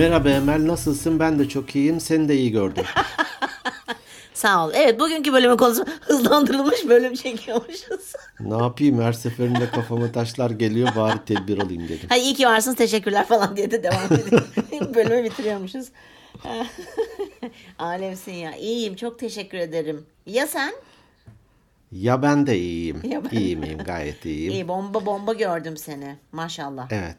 Merhaba Emel, nasılsın? Ben de çok iyiyim. Seni de iyi gördüm. Sağ ol. Evet, bugünkü bölümün konusu hızlandırılmış bölüm çekiyormuşuz. Ne yapayım? Her seferinde kafama taşlar geliyor. Bari tedbir alayım dedim. Hayır, iyi ki varsınız. Teşekkürler falan diye de devam edelim. Bölümü bitiriyormuşuz. Alemsin ya. İyiyim. Çok teşekkür ederim. Ya sen? Ya ben de iyiyim. İyiyim. Gayet iyiyim. İyi. Bomba gördüm seni. Maşallah. Evet.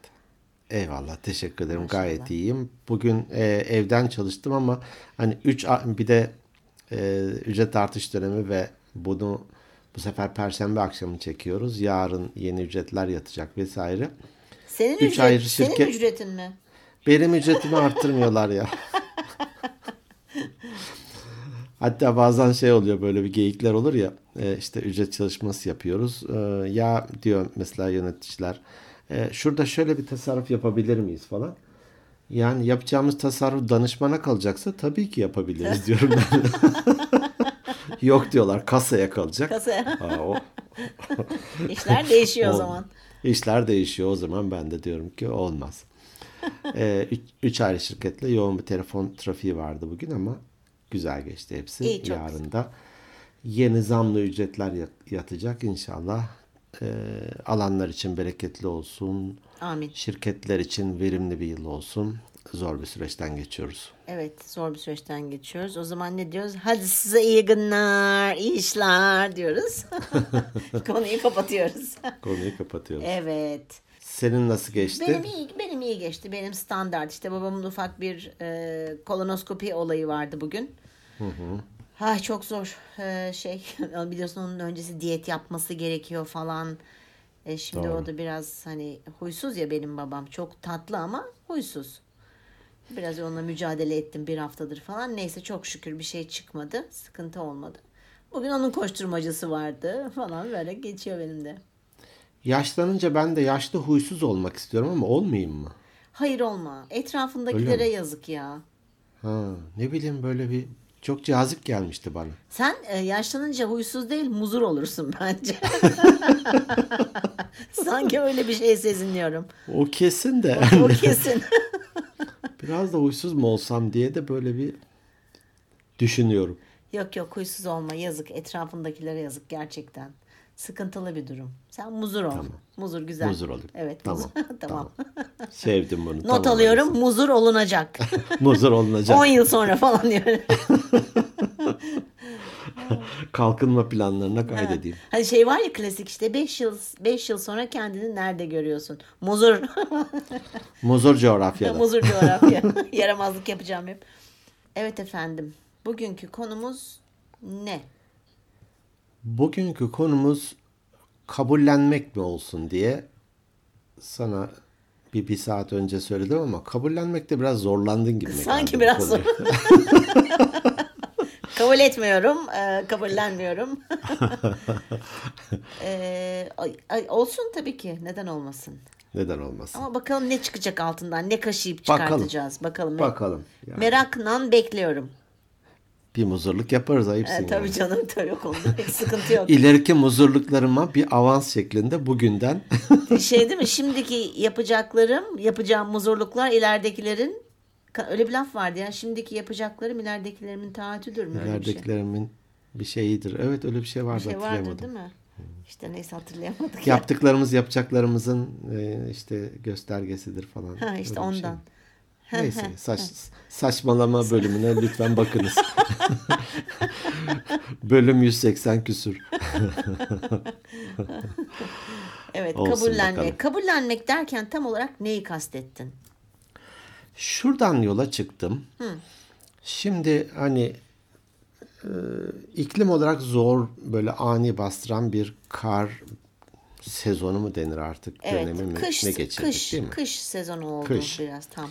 Eyvallah, teşekkür ederim. Maşallah. Gayet iyiyim. Bugün evden çalıştım ama hani bir de ücret artış dönemi ve bunu bu sefer Perşembe akşamı çekiyoruz. Yarın yeni ücretler yatacak vesaire. Senin ücretin mi? Benim ücretimi arttırmıyorlar ya. Hatta bazen şey oluyor, böyle bir geyikler olur ya, işte ücret çalışması yapıyoruz. Ya diyor mesela yöneticiler, şurada şöyle bir tasarruf yapabilir miyiz falan. Yani yapacağımız tasarruf danışmana kalacaksa tabii ki yapabiliriz diyorum ben. Yok diyorlar, kasaya kalacak. İşler değişiyor o zaman. İşler değişiyor o zaman, ben de diyorum ki olmaz. 3 ayrı şirketle yoğun bir telefon trafiği vardı bugün ama güzel geçti hepsi. İyi, yarın da yeni zamlı ücretler yatacak inşallah. Alanlar için bereketli olsun. Amin. Şirketler için verimli bir yıl olsun. Zor bir süreçten geçiyoruz. Evet, zor bir süreçten geçiyoruz. O zaman ne diyoruz? Hadi size iyi günler, iyi işler diyoruz. Konuyu kapatıyoruz. Evet. Senin nasıl geçti? Benim iyi geçti. Benim standart. İşte babamın ufak bir kolonoskopi olayı vardı bugün. Hı. Ay çok zor biliyorsun onun öncesi diyet yapması gerekiyor falan. Şimdi doğru. O da biraz hani huysuz ya benim babam. Çok tatlı ama huysuz. Biraz onunla mücadele ettim bir haftadır falan. Neyse çok şükür bir şey çıkmadı. Sıkıntı olmadı. Bugün onun koşturmacası vardı falan, böyle geçiyor benim de. Yaşlanınca ben de yaşlı huysuz olmak istiyorum ama olmayayım mı? Hayır, olma. Etrafındakilere yazık ya. Ha, ne bileyim, böyle bir çok cazip gelmişti bana. Sen yaşlanınca huysuz değil, muzur olursun bence. Sanki öyle bir şey sezinliyorum. O kesin de. O kesin. Biraz da huysuz mu olsam diye de böyle bir düşünüyorum. Yok, huysuz olma, yazık. Etrafındakilere yazık gerçekten. Sıkıntılı bir durum. Sen muzur ol. Tamam. Muzur güzel. Muzur olayım. Evet. Tamam. Tamam. Sevdim bunu. Not alıyorum. Mesela. Muzur olunacak. Muzur olunacak. 10 yıl sonra falan diyor. Kalkınma planlarına kaydedeyim. Hani şey var ya, klasik işte 5 yıl sonra kendini nerede görüyorsun? Muzur. Muzur coğrafyada. Muzur coğrafya. Yaramazlık yapacağım hep. Evet efendim. Bugünkü konumuz ne? Bugünkü konumuz kabullenmek mi olsun diye sana bir saat önce söyledim ama kabullenmekte biraz zorlandın gibi. Sanki biraz zor. Kabul etmiyorum, kabullenmiyorum. Olsun tabii ki, neden olmasın? Neden olmasın? Ama bakalım ne çıkacak altından, ne kaşıyıp çıkartacağız. Bakalım. Yani. Merakla bekliyorum. Bir muzurluk yaparız, ayıpsın. Tabii yani. Canım, yok oldu. Hiç sıkıntı yok. İleriki muzurluklarıma bir avans şeklinde bugünden. Şey değil mi? Şimdiki yapacağım muzurluklar ileridekilerin, öyle bir laf vardı ya. Şimdiki yapacaklarım ileridekilerimin taahhüdür mü? İleridekilerimin bir şeyidir. Evet, öyle bir şey vardı, hatırlayamadım. Vardı değil mi? İşte neyse, hatırlayamadık. Yaptıklarımız yapacaklarımızın işte göstergesidir falan. Ha işte öyle ondan. Şey. Neyse, saçmalama bölümüne lütfen bakınız. Bölüm 180 küsür. Evet, olsun, kabullenmek. Bakalım. Kabullenmek derken tam olarak neyi kastettin? Şuradan yola çıktım. Şimdi hani iklim olarak zor, böyle ani bastıran bir kar sezonu mu denir artık? Evet, dönemi kış, ne geçirdik, değil mi? Kış sezonu oldu biraz tam.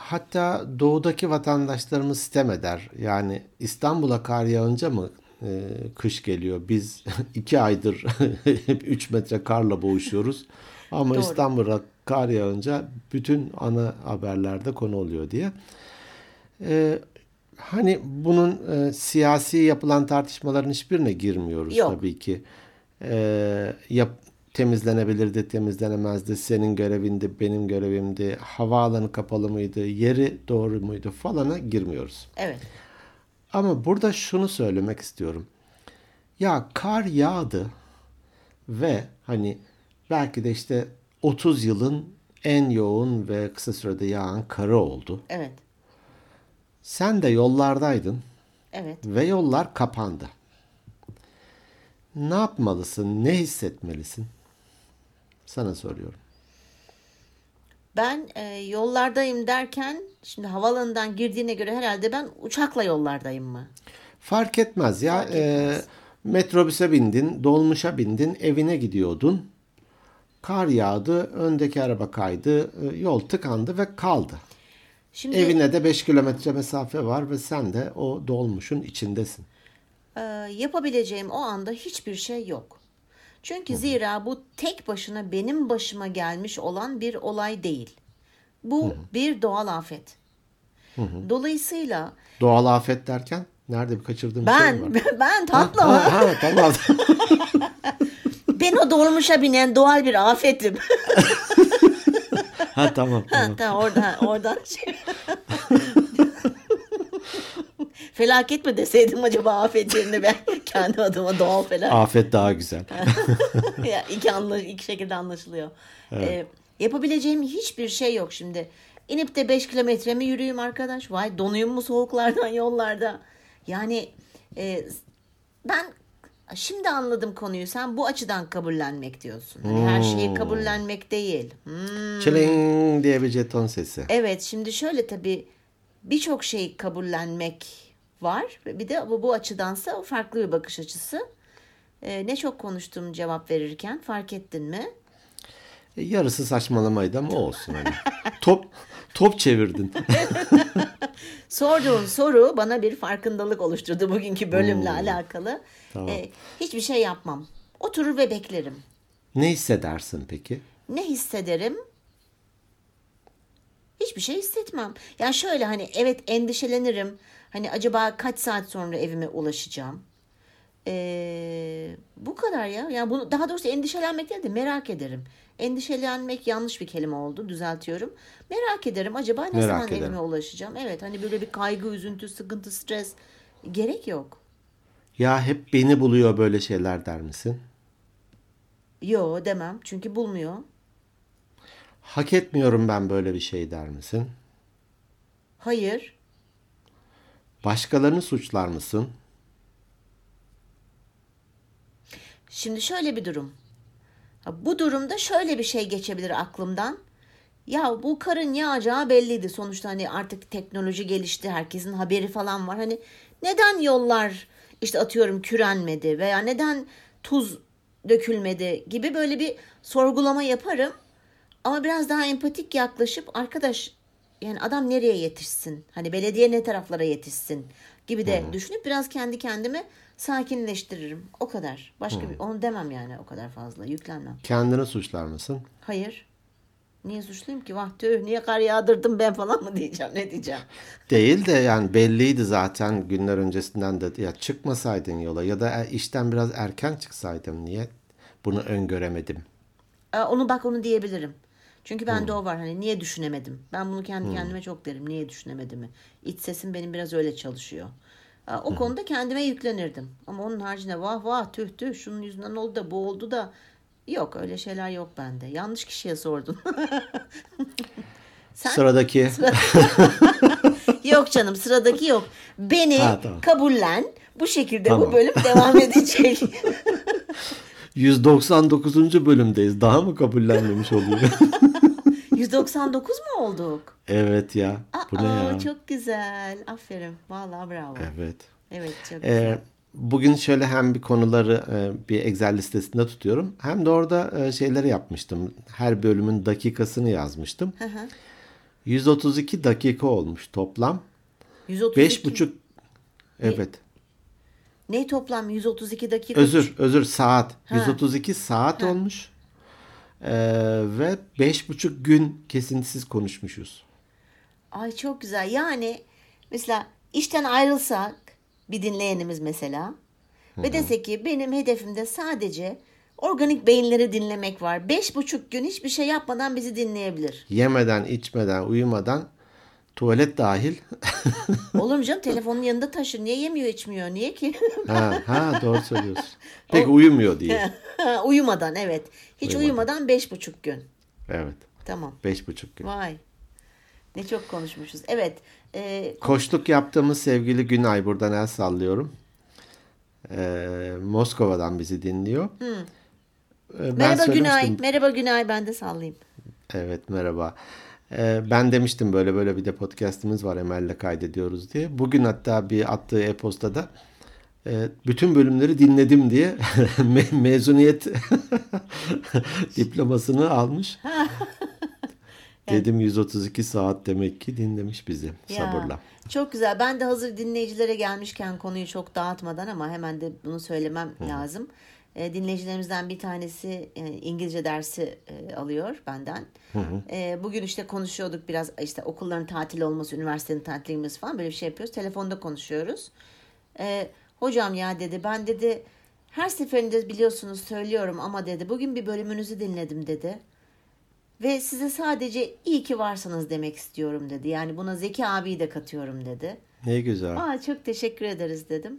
Hatta doğudaki vatandaşlarımız sitem eder. Yani İstanbul'a kar yağınca mı kış geliyor? Biz 2 aydır 3 metre karla boğuşuyoruz. Ama İstanbul'a kar yağınca bütün ana haberlerde konu oluyor diye. Hani bunun siyasi yapılan tartışmaların hiçbirine girmiyoruz. Yok. Tabii ki. temizlenebilirdi, temizlenemezdi, senin görevindi, benim görevimdi, havaalanı kapalı mıydı, yeri doğru muydu falana girmiyoruz. Evet. Ama burada şunu söylemek istiyorum. Ya kar yağdı ve hani belki de işte 30 yılın en yoğun ve kısa sürede yağan karı oldu. Evet. Sen de yollardaydın. Evet. Ve yollar kapandı. Ne yapmalısın? Ne hissetmelisin? Sana soruyorum. Ben yollardayım derken şimdi havalanından girdiğine göre herhalde ben uçakla yollardayım mı? Fark etmez ya. Metrobüse bindin, dolmuşa bindin, evine gidiyordun. Kar yağdı, öndeki araba kaydı, yol tıkandı ve kaldı. Şimdi, evine de 5 kilometre mesafe var ve sen de o dolmuşun içindesin. Yapabileceğim o anda hiçbir şey yok. Çünkü zira bu tek başına benim başıma gelmiş olan bir olay değil. Bu bir doğal afet. Dolayısıyla... Doğal afet derken? Nerede bir kaçırdığım şey var? Ben tatlı mı? Tamam. Ben o dolmuşa binen doğal bir afetim. Tamam. Oradan şey... Felaket mi deseydim acaba afet yerine ben kendi adıma doğal felaket. Afet daha güzel. İki şekilde anlaşılıyor. Evet. Yapabileceğim hiçbir şey yok şimdi. İnip de 5 kilometre mi yürüyeyim arkadaş? Vay donuyum mu soğuklardan yollarda? Yani ben şimdi anladım konuyu. Sen bu açıdan kabullenmek diyorsun. Hani her şeyi kabullenmek değil. Çiling diye bir jeton sesi. Evet şimdi şöyle tabii birçok şeyi kabullenmek var. Bir de bu açıdansa o farklı bir bakış açısı. Ne çok konuştum cevap verirken fark ettin mi? Yarısı saçmalamaydı ama olsun. Hani. top çevirdin. Sorduğun soru bana bir farkındalık oluşturdu bugünkü bölümle alakalı. Tamam. Hiçbir şey yapmam. Oturur ve beklerim. Ne hissedersin peki? Ne hissederim? Hiçbir şey hissetmem. Yani şöyle hani evet endişelenirim. Hani acaba kaç saat sonra evime ulaşacağım? Bu kadar ya. Yani bunu, daha doğrusu endişelenmek değil de merak ederim. Endişelenmek yanlış bir kelime oldu. Düzeltiyorum. Merak ederim. Acaba ne zaman evime ulaşacağım? Evet hani böyle bir kaygı, üzüntü, sıkıntı, stres gerek yok. Ya hep beni buluyor böyle şeyler der misin? Yo demem. Çünkü bulmuyor. Hak etmiyorum ben böyle bir şey der misin? Hayır. Başkalarını suçlar mısın? Şimdi şöyle bir durum. Bu durumda şöyle bir şey geçebilir aklımdan. Ya bu karın yağacağı belliydi. Sonuçta hani artık teknoloji gelişti. Herkesin haberi falan var. Hani neden yollar işte atıyorum kürenmedi veya neden tuz dökülmedi gibi böyle bir sorgulama yaparım. Ama biraz daha empatik yaklaşıp arkadaş yani adam nereye yetişsin? Hani belediye ne taraflara yetişsin? Gibi de düşünüp biraz kendi kendimi sakinleştiririm. O kadar. Başka bir onu demem yani o kadar fazla. Yüklenmem. Kendini suçlar mısın? Hayır. Niye suçluyum ki? Vah tüh niye kar yağdırdım ben falan mı diyeceğim? Ne diyeceğim? Değil de yani belliydi zaten günler öncesinden de ya çıkmasaydın yola ya da işten biraz erken çıksaydım niye bunu öngöremedim? Onu diyebilirim. Çünkü bende o var hani niye düşünemedim? Ben bunu kendi kendime çok derim. Niye düşünemedimi? İç sesim benim biraz öyle çalışıyor. O konuda kendime yüklenirdim. Ama onun haricinde vah tüh şunun yüzünden oldu da bu oldu da yok öyle şeyler yok bende. Yanlış kişiye sordun. Yok canım sıradaki yok. Beni tamam. Kabullen bu şekilde tamam. Bu bölüm devam edecek. 199. bölümdeyiz. Daha mı kabullenmemiş oluyor? 199 mu olduk? Evet ya. Bu ne ya? Çok güzel. Aferin. Vallahi bravo. Evet çok güzel. Bugün şöyle hem bir konuları bir Excel listesinde tutuyorum. Hem de orada şeyleri yapmıştım. Her bölümün dakikasını yazmıştım. 132 dakika olmuş toplam. 132. 5,5. Evet. Ne toplam 132 dakika? Özür saat. 132 saat olmuş. Ve 5,5 gün kesintisiz konuşmuşuz. Ay çok güzel. Yani mesela işten ayrılsak bir dinleyenimiz mesela ve dese ki benim hedefimde sadece organik beyinleri dinlemek var. 5,5 gün hiçbir şey yapmadan bizi dinleyebilir. Yemeden, içmeden, uyumadan, tuvalet dahil. Oğlum canım, telefonun yanında taşır. Niye yemiyor, içmiyor? Niye ki? Ha, doğru söylüyorsun. Peki uyumuyor diye. Uyumadan, evet. Hiç uyumadan 5,5 gün. Evet. Tamam. 5,5 gün. Vay. Ne çok konuşmuşuz. Evet. Koçluk yaptığımız sevgili Günay, buradan el sallıyorum. Moskova'dan bizi dinliyor. Merhaba Günay. Merhaba Günay, ben de sallayayım. Evet, merhaba. Ben demiştim böyle bir de podcast'imiz var, Emel'le kaydediyoruz diye. Bugün hatta bir attığı e-postada bütün bölümleri dinledim diye mezuniyet diplomasını almış. Dedim 132 saat demek ki dinlemiş bizi sabırla. Ya, çok güzel. Ben de hazır dinleyicilere gelmişken konuyu çok dağıtmadan ama hemen de bunu söylemem lazım. Dinleyicilerimizden bir tanesi İngilizce dersi alıyor benden. Bugün işte konuşuyorduk biraz, işte okulların tatil olması, üniversitenin tatil olması falan, böyle bir şey yapıyoruz. Telefonda konuşuyoruz. Hocam ya dedi, ben dedi her seferinde biliyorsunuz söylüyorum ama dedi bugün bir bölümünüzü dinledim dedi. Ve size sadece iyi ki varsanız demek istiyorum dedi. Yani buna Zeki abiyi de katıyorum dedi. Ne güzel. Çok teşekkür ederiz dedim.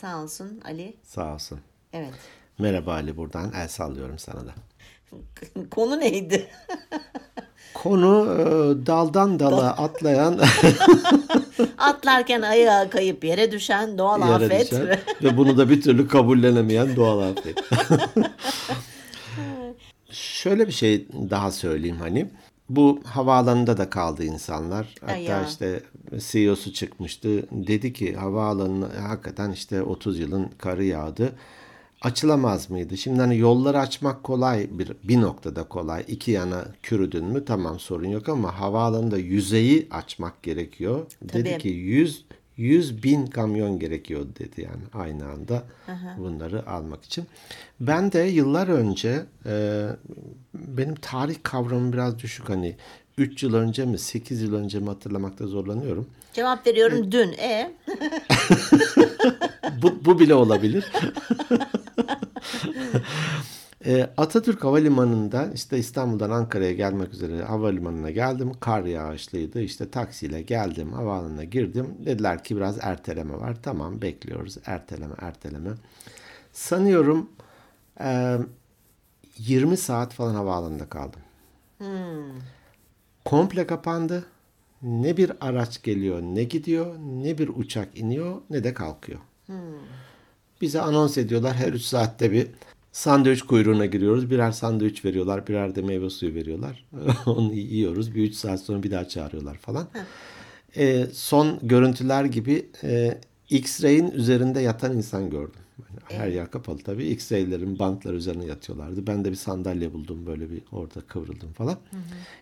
Sağ olsun Ali. Sağ olsun. Evet. Merhaba Ali, buradan el sallıyorum sana da. Konu neydi? Konu daldan dala atlayan. Atlarken ayağı kayıp yere düşen doğal yere afet. Düşen ve bunu da bir türlü kabullenemeyen doğal afet. Şöyle bir şey daha söyleyeyim, hani bu havaalanında da kaldı insanlar. Hatta işte CEO'su çıkmıştı, dedi ki havaalanına hakikaten işte 30 yılın karı yağdı, açılamaz mıydı? Şimdi hani yolları açmak kolay, bir noktada kolay, iki yana kürüdün mü tamam, sorun yok, ama havaalanında yüzeyi açmak gerekiyor. Tabii. Dedi ki 100 bin kamyon gerekiyor dedi, yani aynı anda bunları almak için. Ben de yıllar önce benim tarih kavramım biraz düşük, hani 3 yıl önce mi 8 yıl önce mi hatırlamakta zorlanıyorum. Cevap veriyorum dün. Bu bile olabilir. Atatürk Havalimanı'nda işte İstanbul'dan Ankara'ya gelmek üzere havalimanına geldim. Kar yağışlıydı. İşte taksiyle geldim. Havaalanına girdim. Dediler ki biraz erteleme var. Tamam, bekliyoruz. Erteleme. Sanıyorum 20 saat falan havaalanında kaldım. Komple kapandı. Ne bir araç geliyor ne gidiyor, ne bir uçak iniyor ne de kalkıyor. Bize anons ediyorlar, her 3 saatte bir sandviç kuyruğuna giriyoruz. Birer sandviç veriyorlar. Birer de meyve suyu veriyorlar. Onu yiyoruz. Bir 3 saat sonra bir daha çağırıyorlar falan. Son görüntüler gibi X-ray'in üzerinde yatan insan gördüm. Her yer kapalı tabii. X-ray'lerin bantları üzerine yatıyorlardı. Ben de bir sandalye buldum. Böyle bir orada kıvrıldım falan.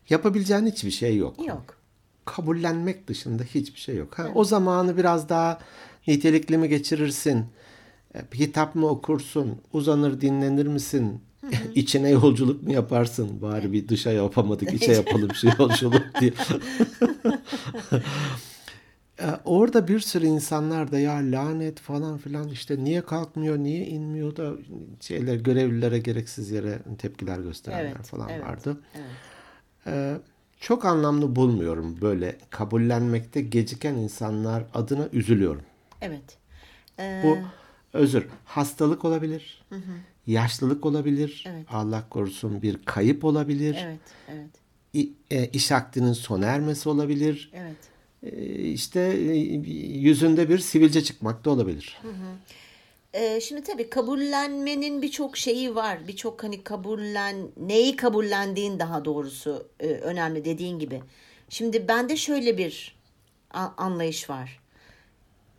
Yapabileceğin hiçbir şey yok. Kabullenmek dışında hiçbir şey yok. O zamanı biraz daha nitelikli mi geçirirsin? Hitap mı okursun? Uzanır dinlenir misin? İçine yolculuk mu yaparsın? Bari bir dışa yapamadık, içe yapalım şu yolculuk diye. Orada bir sürü insanlar da ya lanet falan filan, işte niye kalkmıyor, niye inmiyor da görevlilere gereksiz yere tepkiler gösterenler vardı. Çok anlamlı bulmuyorum, böyle kabullenmekte geciken insanlar adına üzülüyorum. Evet. Bu hastalık olabilir, yaşlılık olabilir, Allah korusun bir kayıp olabilir, iş akdinin sona ermesi olabilir, işte yüzünde bir sivilce çıkmakta olabilir. Şimdi tabii kabullenmenin birçok şeyi var, birçok hani neyi kabullendiğin daha doğrusu önemli, dediğin gibi. Şimdi bende şöyle bir anlayış var.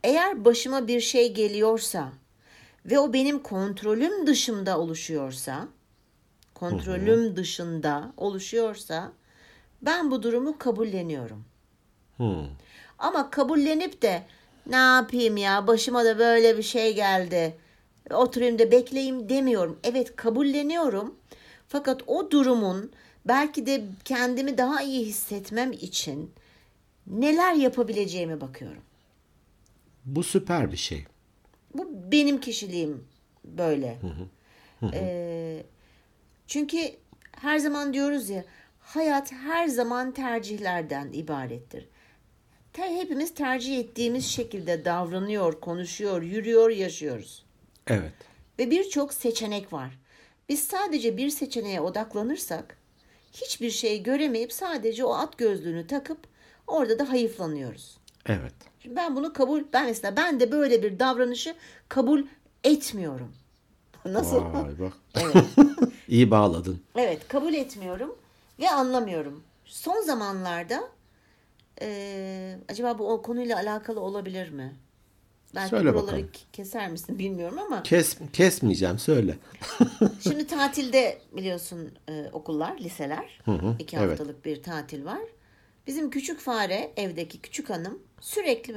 Eğer başıma bir şey geliyorsa ve o benim kontrolüm dışında oluşuyorsa, ben bu durumu kabulleniyorum. Ama kabullenip de ne yapayım ya, başıma da böyle bir şey geldi, oturayım da bekleyeyim demiyorum. Evet, kabulleniyorum. Fakat o durumun belki de kendimi daha iyi hissetmem için neler yapabileceğime bakıyorum. Bu süper bir şey. Bu benim kişiliğim böyle. Çünkü her zaman diyoruz ya, hayat her zaman tercihlerden ibarettir. Hepimiz tercih ettiğimiz şekilde davranıyor, konuşuyor, yürüyor, yaşıyoruz. Evet. Ve birçok seçenek var. Biz sadece bir seçeneğe odaklanırsak hiçbir şey göremeyip sadece o at gözlüğünü takıp orada da hayıflanıyoruz. Evet. Şimdi ben bunu ben de böyle bir davranışı kabul etmiyorum. Nasıl? Vay bak. Evet. İyi bağladın. Evet, kabul etmiyorum ve anlamıyorum. Son zamanlarda acaba bu o konuyla alakalı olabilir mi? Belki söyle bakalım. Keser misin bilmiyorum ama. Kesmeyeceğim söyle. Şimdi tatilde biliyorsun okullar, liseler. 2 haftalık bir tatil var. Bizim küçük fare, evdeki küçük hanım sürekli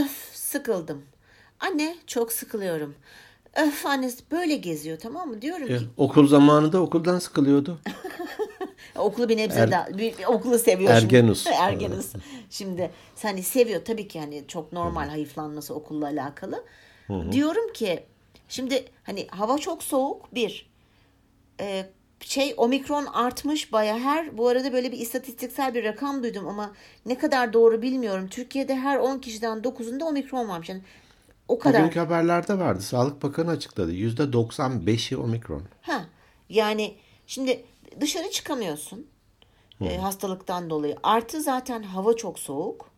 öf sıkıldım. Anne çok sıkılıyorum. Öf anne böyle geziyor, tamam mı? Diyorum ki. Okul zamanında okuldan sıkılıyordu. Okulu bir nebze okulu seviyor. Ergenus. Şimdi hani seviyor tabii ki, hani çok normal hayıflanması okulla alakalı. Diyorum ki şimdi hani hava çok soğuk bir. Omikron artmış bayağı bu arada böyle bir istatistiksel bir rakam duydum ama ne kadar doğru bilmiyorum. Türkiye'de her 10 kişiden 9'unda omikron varmış. Yani o kadar. Bugünkü haberlerde vardı. Sağlık Bakanı açıkladı. %95'i omikron. Yani şimdi dışarı çıkamıyorsun hastalıktan dolayı. Artı zaten hava çok soğuk.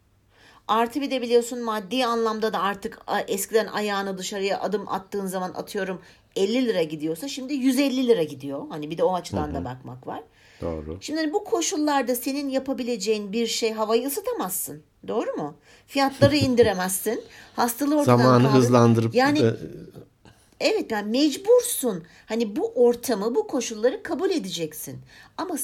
Artı bir de biliyorsun maddi anlamda da artık eskiden ayağını dışarıya adım attığın zaman atıyorum 50 lira gidiyorsa şimdi 150 lira gidiyor. Hani bir de o açıdan da bakmak var. Doğru. Şimdi bu koşullarda senin yapabileceğin bir şey, havayı ısıtamazsın. Doğru mu? Fiyatları indiremezsin. Hastalığı ortadan zamanı hızlandırıp yani evet, yani mecbursun. Hani bu ortamı, bu koşulları kabul edeceksin. Ama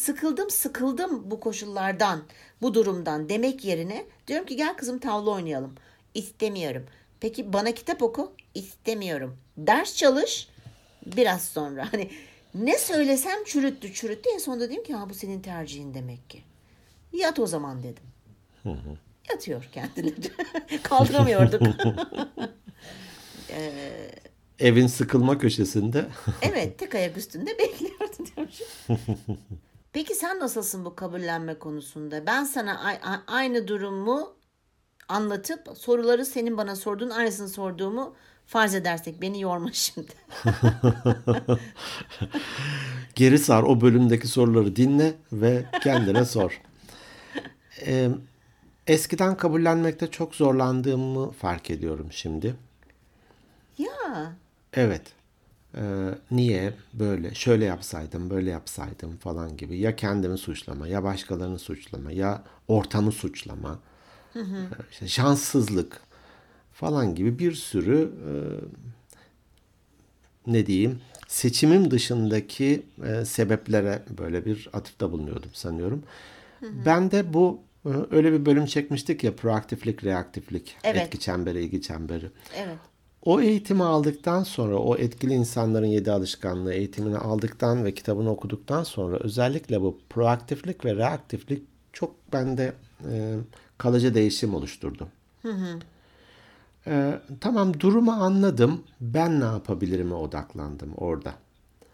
sıkıldım bu koşullardan, bu durumdan demek yerine diyorum ki gel kızım tavla oynayalım. İstemiyorum. Peki bana kitap oku. İstemiyorum. Ders çalış. Biraz sonra hani ne söylesem çürüttü. En sonunda dedim ki bu senin tercihin demek ki. Yat o zaman dedim. Yatıyor kendini. Kaldıramıyorduk. Evin sıkılma köşesinde. Evet, tek ayak üstünde bekliyordun diyorum. Peki sen nasılsın bu kabullenme konusunda? Ben sana aynı durumu anlatıp soruları senin bana sorduğun aynısını sorduğumu farz edersek beni yorma şimdi. Geri sar o bölümdeki soruları dinle ve kendine sor. Eskiden kabullenmekte çok zorlandığımı fark ediyorum şimdi. Ya. Evet. Niye böyle? Şöyle yapsaydım, böyle yapsaydım falan gibi. Ya kendimi suçlama, ya başkalarını suçlama, ya ortamı suçlama. İşte şanssızlık falan gibi bir sürü seçimim dışındaki sebeplere böyle bir atıfta bulunuyordum sanıyorum. Ben de bu öyle bir bölüm çekmiştik ya, proaktiflik, reaktiflik, etki çemberi, ilgi çemberi. Evet. O eğitimi aldıktan sonra, o etkili insanların 7 alışkanlığı eğitimini aldıktan ve kitabını okuduktan sonra özellikle bu proaktiflik ve reaktiflik çok bende kalıcı değişim oluşturdu. Tamam, durumu anladım. Ben ne yapabilirim'e odaklandım orada.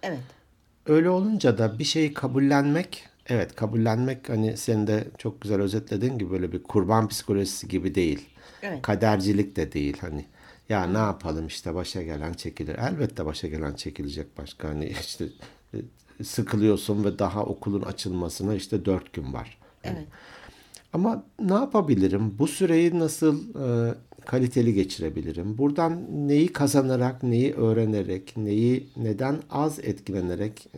Evet. Öyle olunca da bir şeyi kabullenmek, hani senin de çok güzel özetlediğin gibi böyle bir kurban psikolojisi gibi değil. Evet. Kadercilik de değil hani. Ya ne yapalım işte, başa gelen çekilir. Elbette başa gelen çekilecek başka. Hani işte sıkılıyorsun ve daha okulun açılmasına işte 4 gün var. Evet. Yani. Ama ne yapabilirim? Bu süreyi nasıl kaliteli geçirebilirim? Buradan neyi kazanarak, neyi öğrenerek, neden az etkilenerek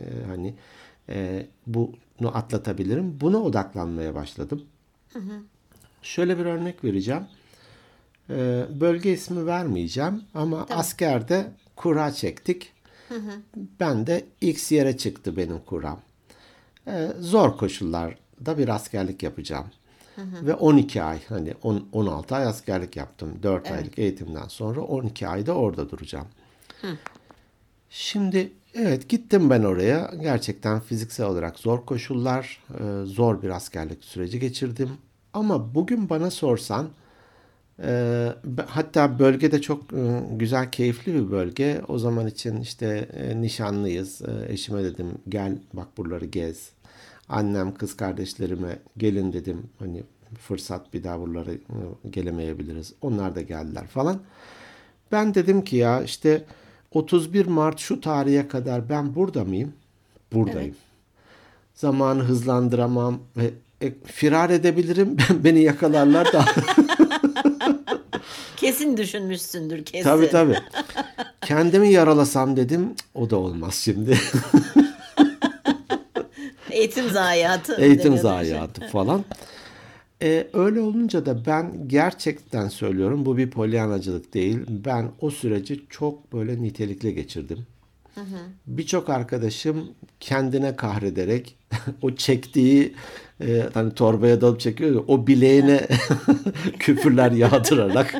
bunu atlatabilirim? Buna odaklanmaya başladım. Şöyle bir örnek vereceğim. Bölge ismi vermeyeceğim ama askerde kura çektik. Ben de X yere çıktı benim kuram. Zor koşullarda bir askerlik yapacağım. Ve 12 ay 16 ay askerlik yaptım. 4 aylık eğitimden sonra 12 ayda orada duracağım. Şimdi gittim ben oraya. Gerçekten fiziksel olarak zor koşullar, zor bir askerlik süreci geçirdim. Ama bugün bana sorsan Hatta bölge de çok güzel, keyifli bir bölge. O zaman için işte nişanlıyız. Eşime dedim gel bak buraları gez. Annem, kız kardeşlerime gelin dedim. Hani fırsat, bir daha buralara gelemeyebiliriz. Onlar da geldiler falan. Ben dedim ki ya işte 31 Mart şu tarihe kadar ben burada mıyım? Buradayım. Evet. Zamanı hızlandıramam. Firar edebilirim. Beni yakalarlar da. Kesin düşünmüşsündür kesin. Tabii. Kendimi yaralasam dedim. O da olmaz şimdi. Eğitim zayiatı falan. Öyle olunca da ben gerçekten söylüyorum, bu bir polyanacılık değil. Ben o süreci çok böyle nitelikli geçirdim. Birçok arkadaşım kendine kahrederek o çektiği hani torbaya dalıp çekiyor, o bileğine küfürler yağdırarak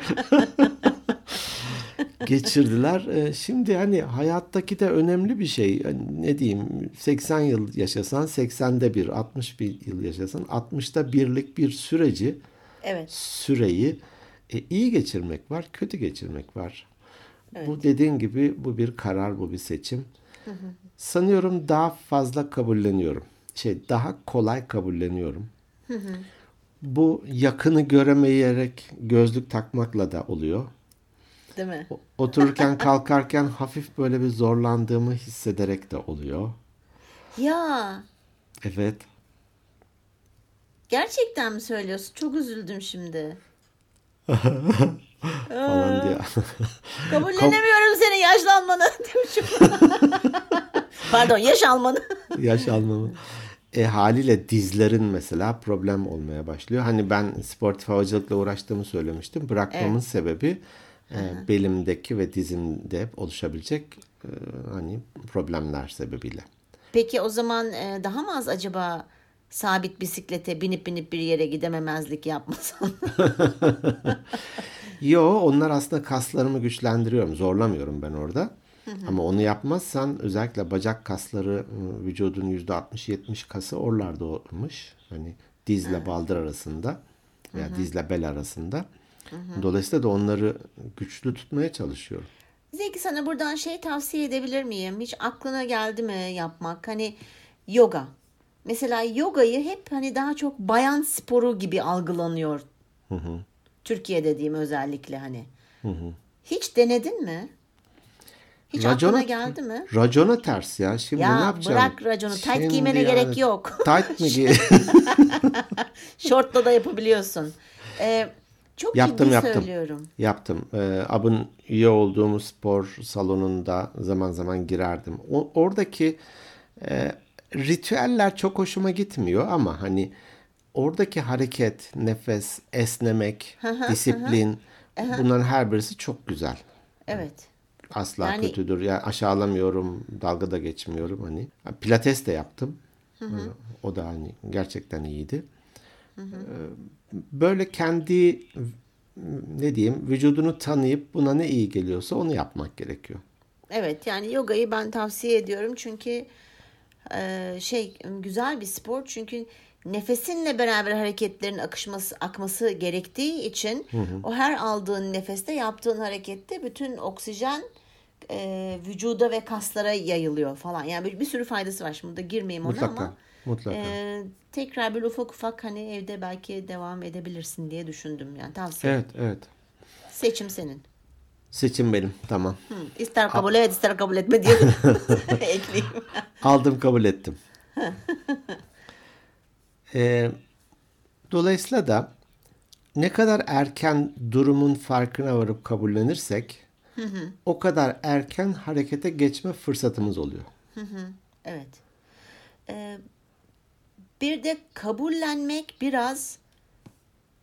geçirdiler. Şimdi hani hayattaki de önemli bir şey. Ne diyeyim, 80 yıl yaşasan 80'de bir, 61 yıl yaşasan 60'da birlik bir süreci, evet, süreyi iyi geçirmek var, kötü geçirmek var. Evet. Bu dediğin gibi bu bir karar, bu bir seçim. Hı. Sanıyorum daha fazla kabulleniyorum. Daha kolay kabulleniyorum. Hı. Bu yakını göremeyerek gözlük takmakla da oluyor. Değil mi? Otururken kalkarken hafif böyle bir zorlandığımı hissederek de oluyor. Ya. Evet. Gerçekten mi söylüyorsun? Çok üzüldüm şimdi. Falan diye. Kabullenemiyorum seni, yaşlanmanı demişim. Pardon, yaş almanı. Haliyle dizlerin mesela problem olmaya başlıyor. Hani ben sportif havacılıkla uğraştığımı söylemiştim. Bırakmamın sebebi belimdeki ve dizimde oluşabilecek hani problemler sebebiyle. Peki o zaman daha mı az acaba sabit bisiklete binip bir yere gidememezlik yapmasan? Yo, onlar aslında kaslarımı güçlendiriyorum. Zorlamıyorum ben orada. Hı. Ama onu yapmazsan özellikle bacak kasları, vücudun %60-70 kası oralarda olmuş. Hani dizle baldır arasında veya dizle bel arasında. Hı. Dolayısıyla da onları güçlü tutmaya çalışıyorum. Zeki, sana buradan tavsiye edebilir miyim? Hiç aklına geldi mi yapmak? Hani yoga. Mesela yogayı hep hani daha çok bayan sporu gibi algılanıyor. Hı. Türkiye dediğim özellikle hani. Hı. Hiç denedin mi? Hiç aklına geldi mi? Racona ters ya. Şimdi ya, ne yapacağım? Ya bırak raconu. Tayt giymene gerek yok. Tayt mı giy? Şortla da yapabiliyorsun. Çok ciddi söylüyorum. Yaptım. AB'ın üye olduğumuz spor salonunda zaman zaman girerdim. Oradaki ritüeller çok hoşuma gitmiyor ama hani oradaki hareket, nefes, esnemek, disiplin, bunların her birisi çok güzel. Evet. Asla yani, kötüdür. Yani aşağılamıyorum, dalga da geçmiyorum hani. Pilates de yaptım. Hı. O da hani gerçekten iyiydi. Hı. Böyle kendi vücudunu tanıyıp buna ne iyi geliyorsa onu yapmak gerekiyor. Evet, yani yogayı ben tavsiye ediyorum çünkü güzel bir spor, çünkü nefesinle beraber hareketlerin akması gerektiği için o her aldığın nefeste, yaptığın harekette bütün oksijen vücuda ve kaslara yayılıyor falan. Yani bir sürü faydası var. Şimdi burada girmeyeyim ona mutlaka. Tekrar bir ufak hani evde belki devam edebilirsin diye düşündüm. Yani tavsiye. Evet. Seçim senin. Seçim benim. Tamam. İster kabul et, ister kabul etme diye ekleyeyim. Aldım, kabul ettim. Dolayısıyla da ne kadar erken durumun farkına varıp kabullenirsek o kadar erken harekete geçme fırsatımız oluyor. Hı. Evet. Bir de kabullenmek biraz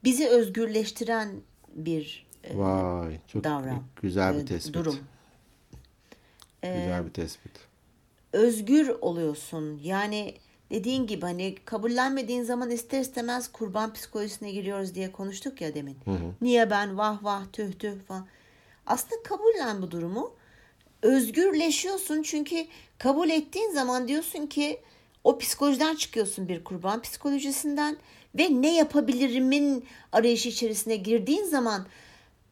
bizi özgürleştiren bir Vay, çok davran. Güzel bir tespit. Durum. Güzel bir tespit. Özgür oluyorsun. Yani dediğin gibi hani kabullenmediğin zaman ister istemez kurban psikolojisine giriyoruz diye konuştuk ya demin. Hı. Niye ben, vah vah, tüh tüh falan. Aslında kabullen bu durumu. Özgürleşiyorsun çünkü kabul ettiğin zaman diyorsun ki o psikolojiden çıkıyorsun, bir kurban psikolojisinden ve ne yapabilirimin arayışı içerisine girdiğin zaman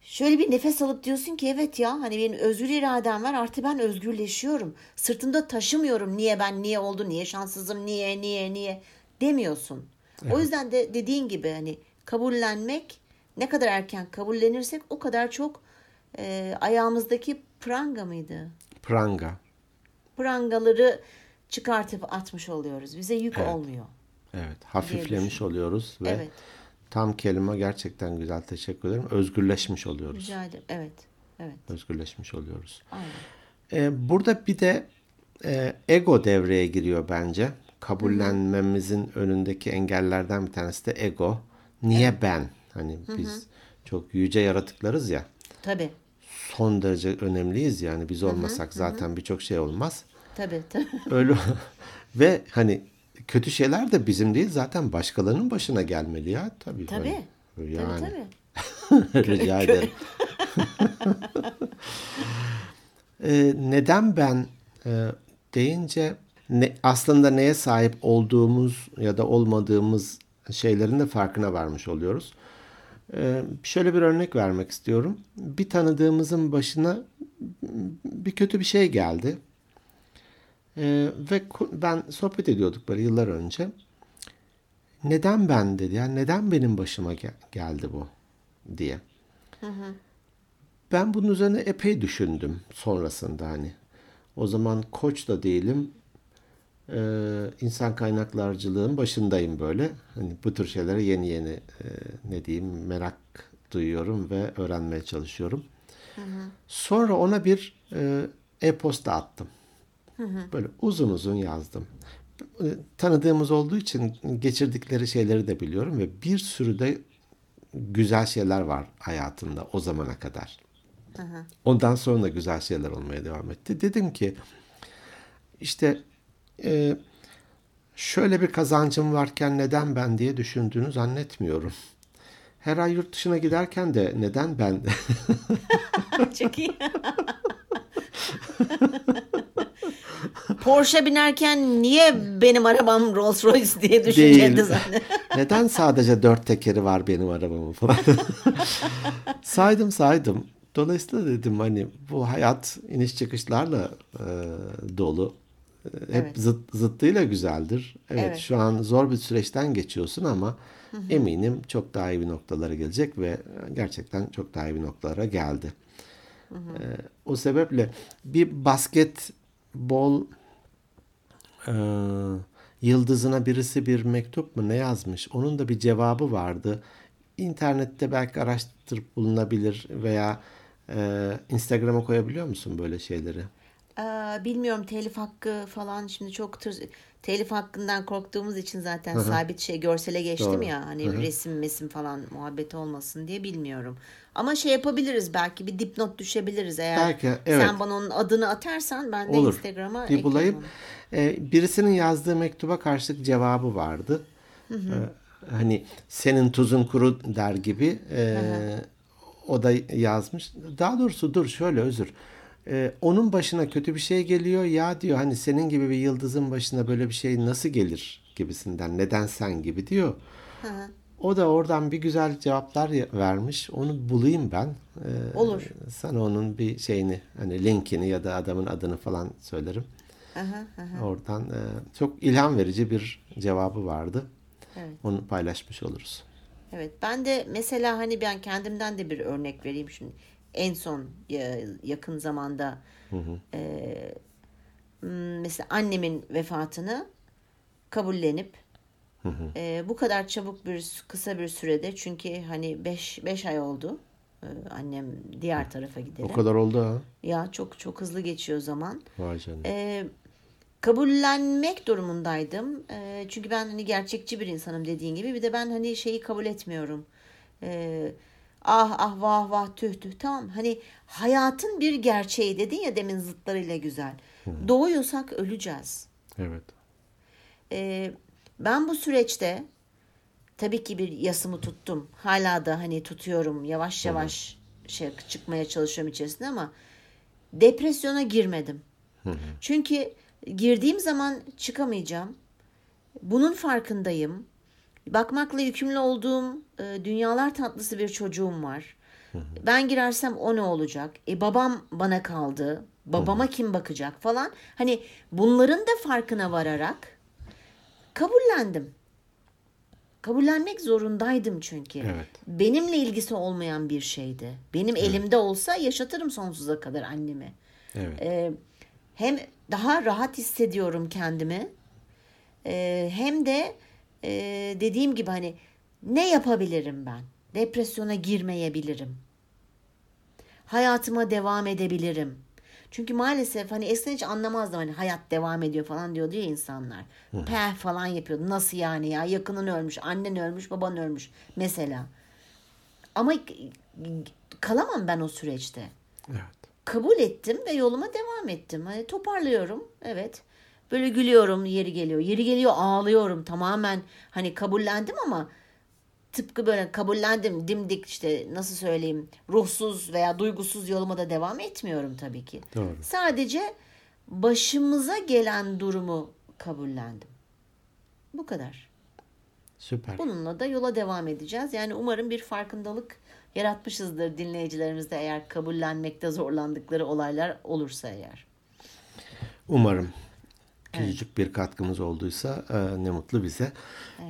şöyle bir nefes alıp diyorsun ki evet ya, hani benim özgür iradem var, artı ben özgürleşiyorum. Sırtımda taşımıyorum niye ben, niye oldu, niye şanssızım, niye demiyorsun. Evet. O yüzden de dediğin gibi hani kabullenmek, ne kadar erken kabullenirsek o kadar çok ayağımızdaki pranga mıydı? Pranga. Prangaları çıkartıp atmış oluyoruz. Bize yük olmuyor. Evet, hafiflemiş oluyoruz ve evet. Tam kelime gerçekten güzel. Teşekkür ederim. Özgürleşmiş oluyoruz. Rica ederim. Evet. Evet. Özgürleşmiş oluyoruz. Aynen. Burada bir de ego devreye giriyor bence. Kabullenmemizin önündeki engellerden bir tanesi de ego. Niye ben? Hani biz çok yüce yaratıklarız ya. Tabii. Son derece önemliyiz yani. Biz olmasak zaten birçok şey olmaz. Tabii tabii. Öyle ve hani kötü şeyler de bizim değil, zaten başkalarının başına gelmeli ya. Tabii. Tabii. Hani, yani. Tabii. Rica ederim. Neden ben deyince aslında neye sahip olduğumuz ya da olmadığımız şeylerin de farkına varmış oluyoruz. Şöyle bir örnek vermek istiyorum. Bir tanıdığımızın başına bir kötü bir şey geldi. Ve ben sohbet ediyorduk böyle yıllar önce. Neden ben dedi. Yani neden benim başıma geldi bu diye. Hı hı. Ben bunun üzerine epey düşündüm sonrasında hani. O zaman koç da değilim. İnsan kaynaklarcılığın başındayım böyle. Hani bu tür şeylere yeni ne diyeyim merak duyuyorum ve öğrenmeye çalışıyorum. Hı hı. Sonra ona bir e-posta attım. Böyle uzun uzun yazdım. Tanıdığımız olduğu için geçirdikleri şeyleri de biliyorum ve bir sürü de güzel şeyler var hayatında o zamana kadar. Aha. Ondan sonra da güzel şeyler olmaya devam etti. Dedim ki işte şöyle bir kazancım varken neden ben diye düşündüğünü zannetmiyorum. Her ay yurt dışına giderken de neden ben? Çok iyi. Porsche binerken niye benim arabam Rolls Royce diye düşünceydi zaten. Neden sadece 4 tekeri var benim arabamın falan. saydım. Dolayısıyla dedim hani bu hayat iniş çıkışlarla dolu. Hep zıttıyla güzeldir. Evet, şu an zor bir süreçten geçiyorsun ama eminim çok daha iyi bir noktalara gelecek ve gerçekten çok daha iyi bir noktalara geldi. O sebeple bir basketbol yıldızına birisi bir mektup mu ne yazmış? Onun da bir cevabı vardı. İnternette belki araştırıp bulunabilir veya Instagram'a koyabiliyor musun böyle şeyleri? Bilmiyorum, telif hakkı falan şimdi çok telif hakkından korktuğumuz için zaten sabit şey görsele geçtim. Doğru. Ya hani resim mesim falan muhabbeti olmasın diye bilmiyorum. Ama şey yapabiliriz, belki bir dipnot düşebiliriz eğer belki, sen bana onun adını atarsan ben de olur. Instagram'a eklerim. Birisinin yazdığı mektuba karşılık cevabı vardı. Hani senin tuzun kuru der gibi o da yazmış. Daha doğrusu şöyle onun başına kötü bir şey geliyor ya diyor, hani senin gibi bir yıldızın başına böyle bir şey nasıl gelir gibisinden, neden sen gibi diyor. O da oradan bir güzel cevaplar vermiş. Onu bulayım ben. Olur. Sana onun bir şeyini, hani linkini ya da adamın adını falan söylerim. Oradan çok ilham verici bir cevabı vardı. Evet. Onu paylaşmış oluruz. Evet, ben de mesela hani ben kendimden de bir örnek vereyim şimdi. En son yakın zamanda mesela annemin vefatını kabullenip bu kadar çabuk kısa bir sürede, çünkü hani 5 ay oldu annem diğer tarafa gidelim. O kadar oldu ha. Ya çok çok hızlı geçiyor zaman. Vay canına. Kabullenmek durumundaydım. Çünkü ben hani gerçekçi bir insanım dediğin gibi. Bir de ben hani şeyi kabul etmiyorum. Ah vah vah tüh tamam, hani hayatın bir gerçeği dedin ya demin zıtlarıyla güzel. Doğuyorsak öleceğiz. Evet. Ben bu süreçte tabii ki bir yasımı tuttum. Hala da hani tutuyorum, yavaş yavaş şey çıkmaya çalışıyorum içerisinde, ama depresyona girmedim. Çünkü girdiğim zaman çıkamayacağım. Bunun farkındayım. Bakmakla yükümlü olduğum dünyalar tatlısı bir çocuğum var. Ben girersem o ne olacak? Babam bana kaldı. Babama kim bakacak falan. Hani bunların da farkına vararak kabullendim. Kabullenmek zorundaydım çünkü. Evet. Benimle ilgisi olmayan bir şeydi. Benim elimde olsa yaşatırım sonsuza kadar annemi. Evet. Hem daha rahat hissediyorum kendimi. Hem de dediğim gibi hani ne yapabilirim ben? Depresyona girmeyebilirim. Hayatıma devam edebilirim. Çünkü maalesef hani eskiden hiç anlamazdım hani hayat devam ediyor falan diyordu ya insanlar. Peh falan yapıyordu. Nasıl yani ya? Yakının ölmüş, annen ölmüş, baban ölmüş mesela. Ama kalamam ben o süreçte. Evet. Kabul ettim ve yoluma devam ettim. Hani toparlıyorum. Evet. Böyle gülüyorum yeri geliyor. Yeri geliyor ağlıyorum. Tamamen hani kabullendim ama tıpkı böyle kabullendim dimdik işte nasıl söyleyeyim ruhsuz veya duygusuz yoluma da devam etmiyorum tabii ki. Doğru. Sadece başımıza gelen durumu kabullendim. Bu kadar. Süper. Bununla da yola devam edeceğiz. Yani umarım bir farkındalık yaratmışızdır dinleyicilerimizde eğer kabullenmekte zorlandıkları olaylar olursa eğer. Umarım. Küçücük bir katkımız olduysa ne mutlu bize.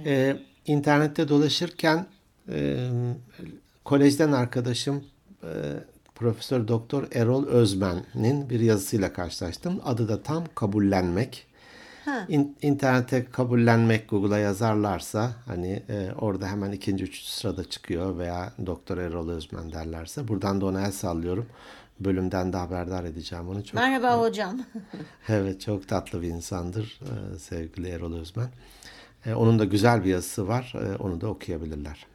Evet. İnternette dolaşırken kolejden arkadaşım Profesör Doktor Erol Özmen'in bir yazısıyla karşılaştım. Adı da tam kabullenmek. İnternete kabullenmek Google'a yazarlarsa hani orada hemen ikinci, üçüncü sırada çıkıyor veya Doktor Erol Özmen derlerse buradan da ona el sallıyorum. Bölümden de haberdar edeceğim onu. Çok, merhaba hocam. Evet, çok tatlı bir insandır sevgili Erol Özmen. Onun da güzel bir yazısı var. Onu da okuyabilirler.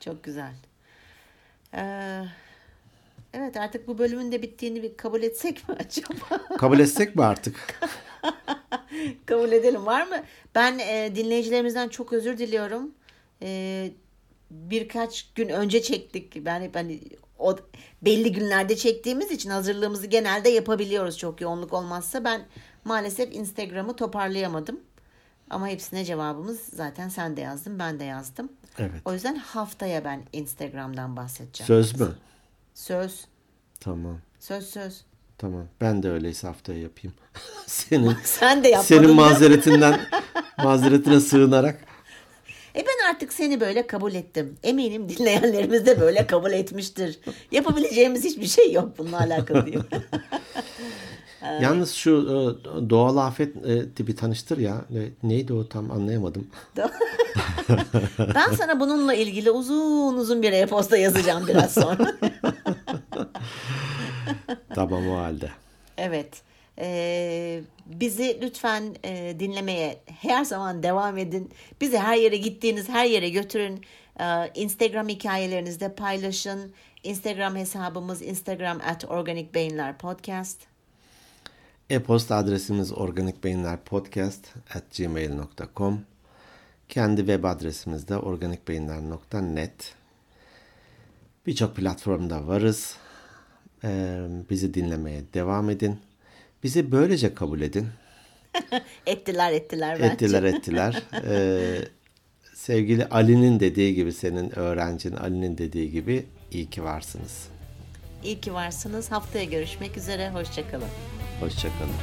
Çok güzel. Evet, artık bu bölümün de bittiğini bir kabul etsek mi acaba? Kabul etsek mi artık? Kabul edelim, var mı? Ben dinleyicilerimizden çok özür diliyorum. Birkaç gün önce çektik. Ben hep hani o belli günlerde çektiğimiz için hazırlığımızı genelde yapabiliyoruz çok yoğunluk olmazsa. Ben maalesef Instagram'ı toparlayamadım. Ama hepsine cevabımız zaten sen de yazdın, ben de yazdım. Evet. O yüzden haftaya ben Instagram'dan bahsedeceğim. Söz mü? Söz. Tamam. Söz. Tamam. Ben de öyleyse haftaya yapayım. Sen de yapmadın. Senin mazeretine sığınarak. Ben artık seni böyle kabul ettim. Eminim dinleyenlerimiz de böyle kabul etmiştir. Yapabileceğimiz hiçbir şey yok bununla alakalı diyor. Yalnız şu doğal afet tipi tanıştır ya. Neydi o tam anlayamadım. Ben sana bununla ilgili uzun bir e-posta yazacağım biraz sonra. Tamam o halde. Evet. Bizi lütfen dinlemeye her zaman devam edin. Bizi her yere gittiğiniz her yere götürün. Instagram hikayelerinizde paylaşın. Instagram hesabımız instagram@organicbeyinlerpodcast. E-posta adresimiz organicbeyinlerpodcast@gmail.com. Kendi web adresimiz de organicbeyinler.net. Birçok platformda varız. Bizi dinlemeye devam edin. Bizi böylece kabul edin. Ettiler bence. Ettiler. Sevgili Ali'nin dediği gibi, senin öğrencin Ali'nin dediği gibi iyi ki varsınız. İyi ki varsınız. Haftaya görüşmek üzere. Hoşça kalın.